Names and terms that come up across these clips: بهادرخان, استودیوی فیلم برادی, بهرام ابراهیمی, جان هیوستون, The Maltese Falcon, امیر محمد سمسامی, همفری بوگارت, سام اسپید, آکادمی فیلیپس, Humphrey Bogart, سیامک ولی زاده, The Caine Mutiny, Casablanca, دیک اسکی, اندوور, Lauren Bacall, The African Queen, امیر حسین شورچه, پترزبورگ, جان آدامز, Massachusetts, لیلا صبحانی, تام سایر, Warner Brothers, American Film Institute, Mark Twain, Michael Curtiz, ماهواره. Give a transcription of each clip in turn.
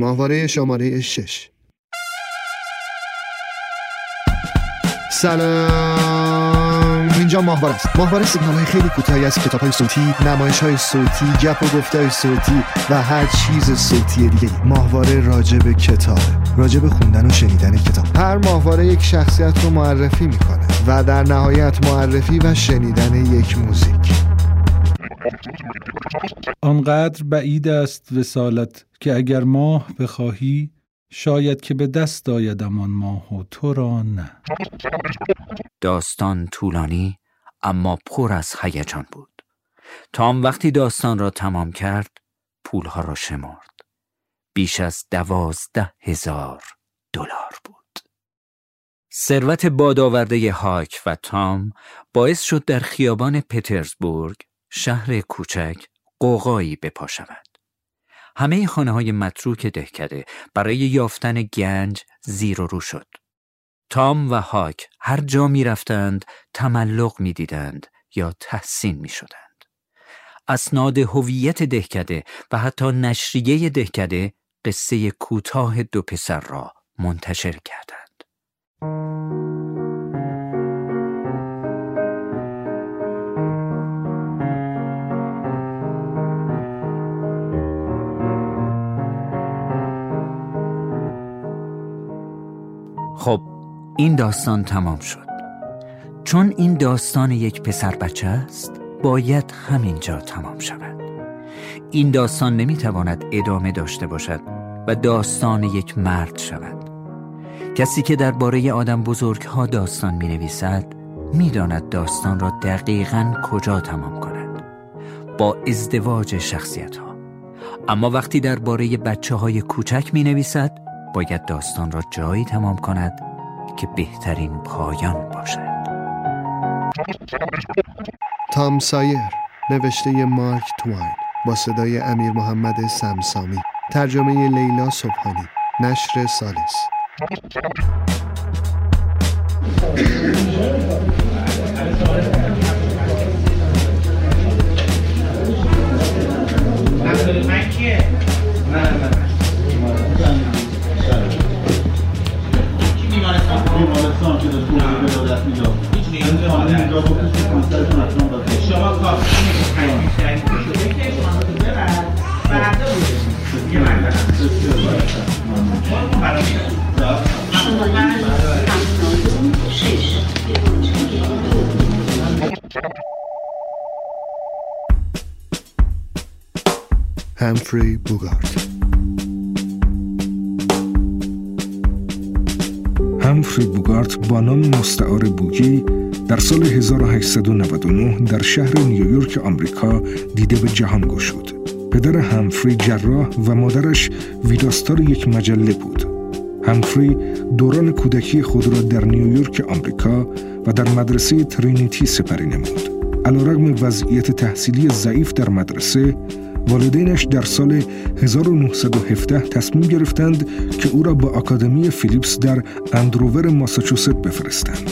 ماهواره شماره 6. سلام، اینجا ماهواره است. ماهواره سیگنال‌های خیلی کوتاهی از کتاب‌های صوتی، نمایش‌های صوتی، گپ و گفت‌های صوتی و هر چیز صوتی دیگه. ماهواره راجب کتاب، راجب خوندن و شنیدن کتاب. هر ماهواره یک شخصیت رو معرفی می‌کنه و در نهایت معرفی و شنیدن یک موزیک. آنقدر بعید است وصالت که اگر ماه بخواهی شاید که به دست آیدمان ماه و تو را نه. داستان طولانی اما پر از هیجان بود. تام وقتی داستان را تمام کرد پولها را شمرد. بیش از 12,000 دلار بود. ثروت بادآورده هاک و تام باعث شد در خیابان پترزبورگ، شهر کوچک، قوقایی به پا شود. همه خانه‌های متروک دهکده برای یافتن گنج زیر و رو شد. تام و هاک هر جا می رفتند تملق می دیدند یا تحسین می شدند. اسناد هویت دهکده و حتی نشریه دهکده قصه کوتاه دو پسر را منتشر کردند. خب این داستان تمام شد. چون این داستان یک پسر بچه است باید همینجا تمام شود. این داستان نمیتواند ادامه داشته باشد و داستان یک مرد شود. کسی که درباره آدم بزرگها داستان مینویسد میداند داستان را دقیقاً کجا تمام کند، با ازدواج شخصیت ها. اما وقتی درباره بچه های کوچک مینویسد باید داستان را جایی تمام کند که بهترین پایان باشد. تام سایر، نوشته مارک توین، با صدای امیر محمد سمسامی، ترجمه لیلا صبحانی، نشر سالس. همفری بوگارت. همفری بوگارت با نام مستعار بوگی در سال 1899 در شهر نیویورک آمریکا دیده به جهان گشود. پدر همفری جراح و مادرش ویراستار یک مجله بود. همفری دوران کودکی خود را در نیویورک آمریکا و در مدرسه ترینیتی سپری نمود. علیرغم وضعیت تحصیلی ضعیف در مدرسه، والدینش در سال 1917 تصمیم گرفتند که او را به آکادمی فیلیپس در اندوور ماساچوست بفرستند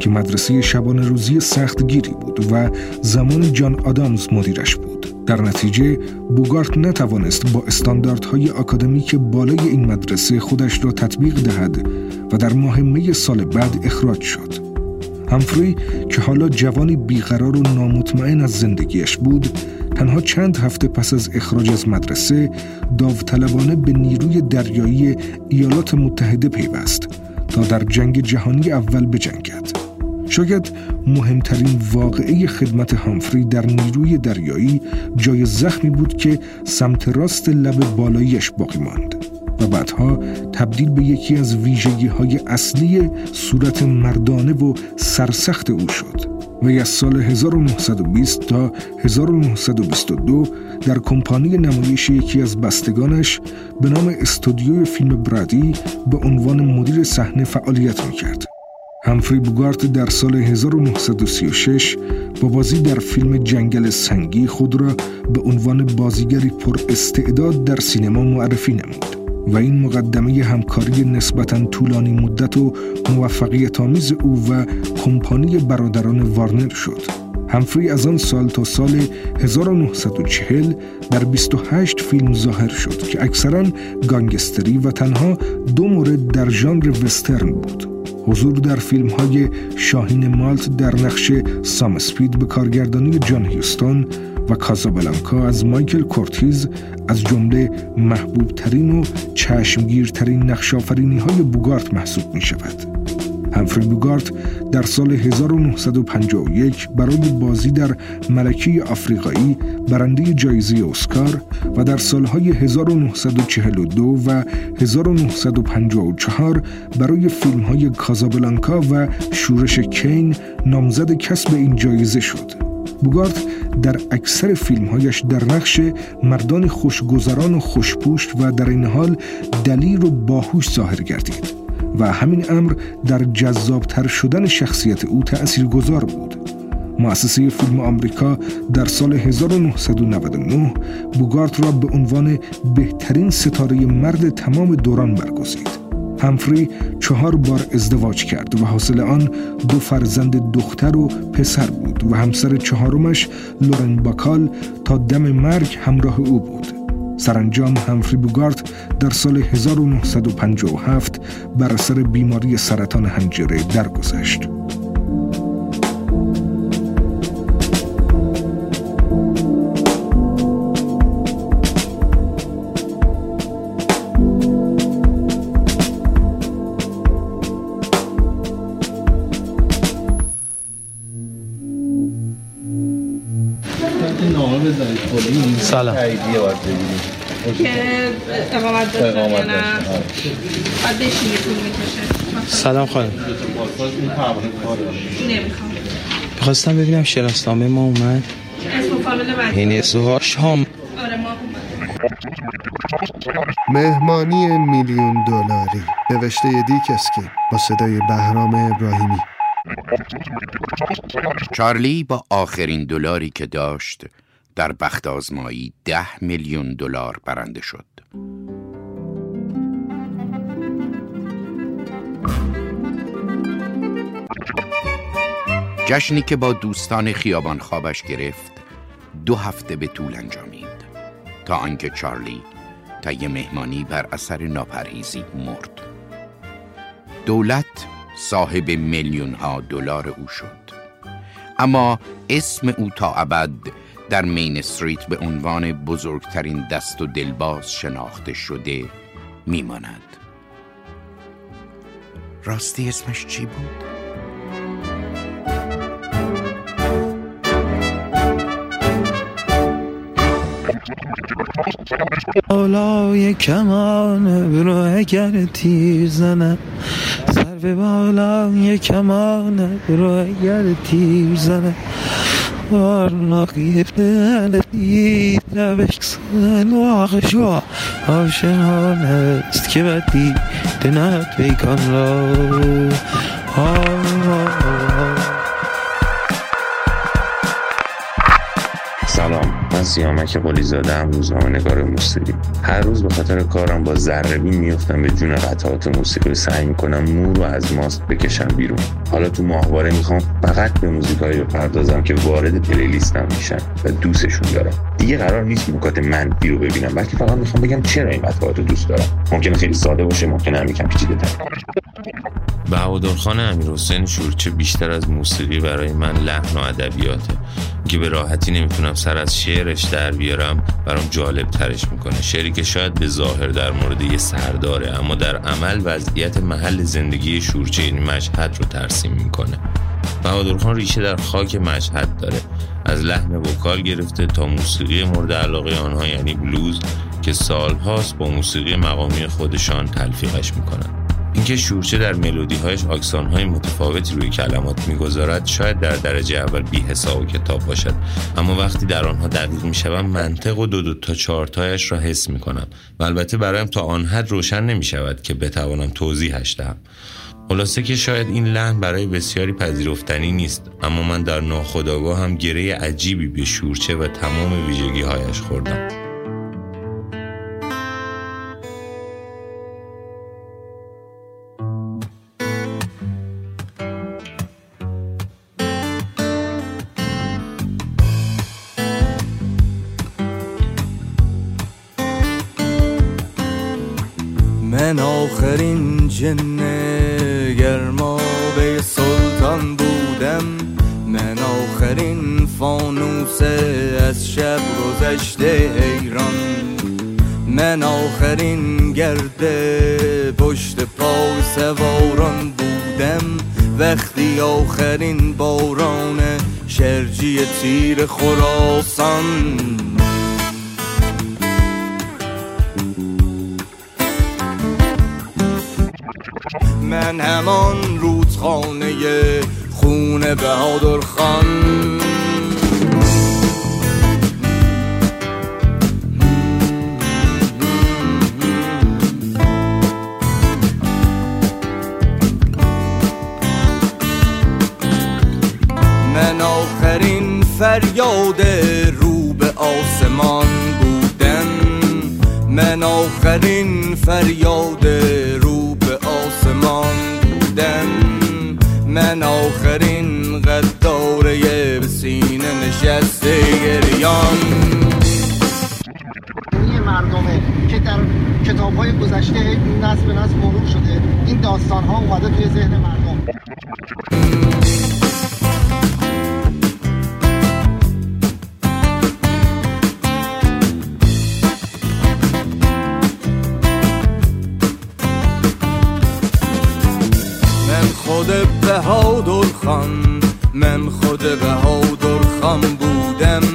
که مدرسه شبانه روزی سختگیری بود و زمان جان آدامز مدیرش بود. در نتیجه بوگارت نتوانست با استانداردهای آکادمیک بالای این مدرسه خودش را تطبیق دهد و در ماه می سال بعد اخراج شد. همفری که حالا جوانی بیقرار و نامطمئن از زندگیش بود، تنها چند هفته پس از اخراج از مدرسه داوطلبانه به نیروی دریایی ایالات متحده پیوست تا در جنگ جهانی اول بجنگد. شاید مهمترین واقعه خدمت همفری در نیروی دریایی جای زخمی بود که سمت راست لب بالاییش باقی ماند و بعدها تبدیل به یکی از ویژگی‌های اصلی صورت مردانه و سرسخت او شد. وی از سال 1920 تا 1922 در کمپانی نمایش یکی از بستگانش به نام استودیوی فیلم برادی به عنوان مدیر صحنه فعالیت می‌کرد. همفری بوگارت در سال 1936 با بازی در فیلم جنگل سنگی خود را به عنوان بازیگری پر استعداد در سینما معرفی نمود و این مقدمه همکاری نسبتاً طولانی مدت و موفقیت‌آمیز او و کمپانی برادران وارنر شد. همفری از آن سال تا سال 1940 در 28 فیلم ظاهر شد که اکثراً گانگستری و تنها 2 مورد در ژانر وسترن بود. حضور در فیلم‌های شاهین مالت در نقش سام اسپید به کارگردانی جان هیوستون و کازابلانکا از مایکل کورتیز از جمله محبوب ترین و چشمگیرترین نقش‌آفرینی‌های بوگارت محسوب می‌شود. همفری بوگارت در سال 1951 برای بازی در ملکه آفریقایی برنده جایزه اسکار و در سالهای 1942 و 1954 برای فیلم‌های کازابلانکا و شورش کین نامزد کسب این جایزه شد. بوگارت در اکثر فیلم‌هایش در نقش مردان خوشگذران و خوشپوش و در این حال دلیر و باهوش ظاهر گردید و همین امر در جذابتر شدن شخصیت او تأثیرگذار بود. مؤسسه فیلم آمریکا در سال 1999 بوگارت را به عنوان بهترین ستاره مرد تمام دوران برگزید. همفری 4 بار ازدواج کرد و حاصل آن 2 فرزند دختر و پسر بود و همسر 4مش لورن باکال تا دم مرگ همراه او بود. سرانجام همفری بوگارت در سال 1957 بر اثر بیماری سرطان حنجره درگذشت. سلام. سلام خانم. می‌خواستم ببینم شناسنامه ما اومد. این اسمش هم مهمانی $1,000,000 نوشته دیک اسکی با صدای بهرام ابراهیمی. چارلی با آخرین دلاری که داشت در بخت آزمایی $10,000,000 برنده شد. جشنی که با دوستان خیابان خوابش گرفت 2 هفته به طول انجامید تا آنکه چارلی طی مهمانی بر اثر ناپرهیزی مرد. دولت صاحب میلیون‌ها دلار او شد، اما اسم او تا ابد در مین استریت به عنوان بزرگترین دست و دلباز شناخته شده میماند. راستی اسمش چی بود؟ بالای کمان برو اگر تیر زنم، سر به بالای کمان برو اگر تیر زنم، ورناقی بلدی نبکسن و آخشو آشنان است که بدی دنات بیکن را. سلام، من سیامک ولی زاده‌ام، روزنامه‌نگار موسیقی. هر روز به خاطر کارم با ذره‌بین میافتم به جون قطعات موسیقی، سعی میکنم نور رو از ماست بکشم بیرون. حالا تو ماهواره میخوام فقط به موزیکایی بپردازم که وارد پلیلیستم میشن و دوستشون دارم. دیگه قرار نیست نکات منفی رو ببینم، بلکه فقط میخوام بگم چرا این قطعات رو دوست دارم. ممکنه خیلی ساده باشه، ممکنه هم یکم پیچیده‌تر. بهادرخان امیر حسین شورچه بیشتر از موسیقی برای من لحن و ادبیاته که به راحتی نمیتونم سر از شعرش در بیارم. برام جالب ترش میکنه، شعری که شاید به ظاهر در مورد یه سرداره اما در عمل وضعیت محل زندگی شورچه این مشهد رو ترسیم میکنه. بهادرخان ریشه در خاک مشهد داره، از لحن وکال گرفته تا موسیقی مورد علاقه آنها یعنی بلوز که سالهاست با موسیقی مقامی خودشان تلفیقش میکنن. اینکه شورچه در ملودی‌هایش اکسان‌های متفاوتی روی کلمات می‌گذارد شاید در درجه اول بی‌حساب کتاب باشد، اما وقتی در آنها دقیق می‌شوم منطق و 2 تا 4 تایش را حس می‌کنم و البته برایم تا آن حد روشن نمی‌شود که بتوانم توضیحش دهم. خلاصه که شاید این لحن برای بسیاری پذیرفتنی نیست، اما من در ناخودآگاه هم گره عجیبی به شورچه و تمام ویژگی‌هایش خوردم. من آخرین جن گرمابه سلطان بودم، من آخرین فانوس از شب گذشته ایران، من آخرین گرده پشت پای سواران بودم، وقتی آخرین باران شرجی تیر خراسان. من همان رودخانه خون بهادر خان. من آخرین فریاد رو به آسمان بودم، من آخرین فریاد رو به آسمان بودم، من آخرین غداره به سینه نشسته گریان. این مردمه که در کتاب‌های گذشته نسل به نسل مرور شده، این داستان‌ها اومده توی ذهن مردم. من خود بهادر خان بودم،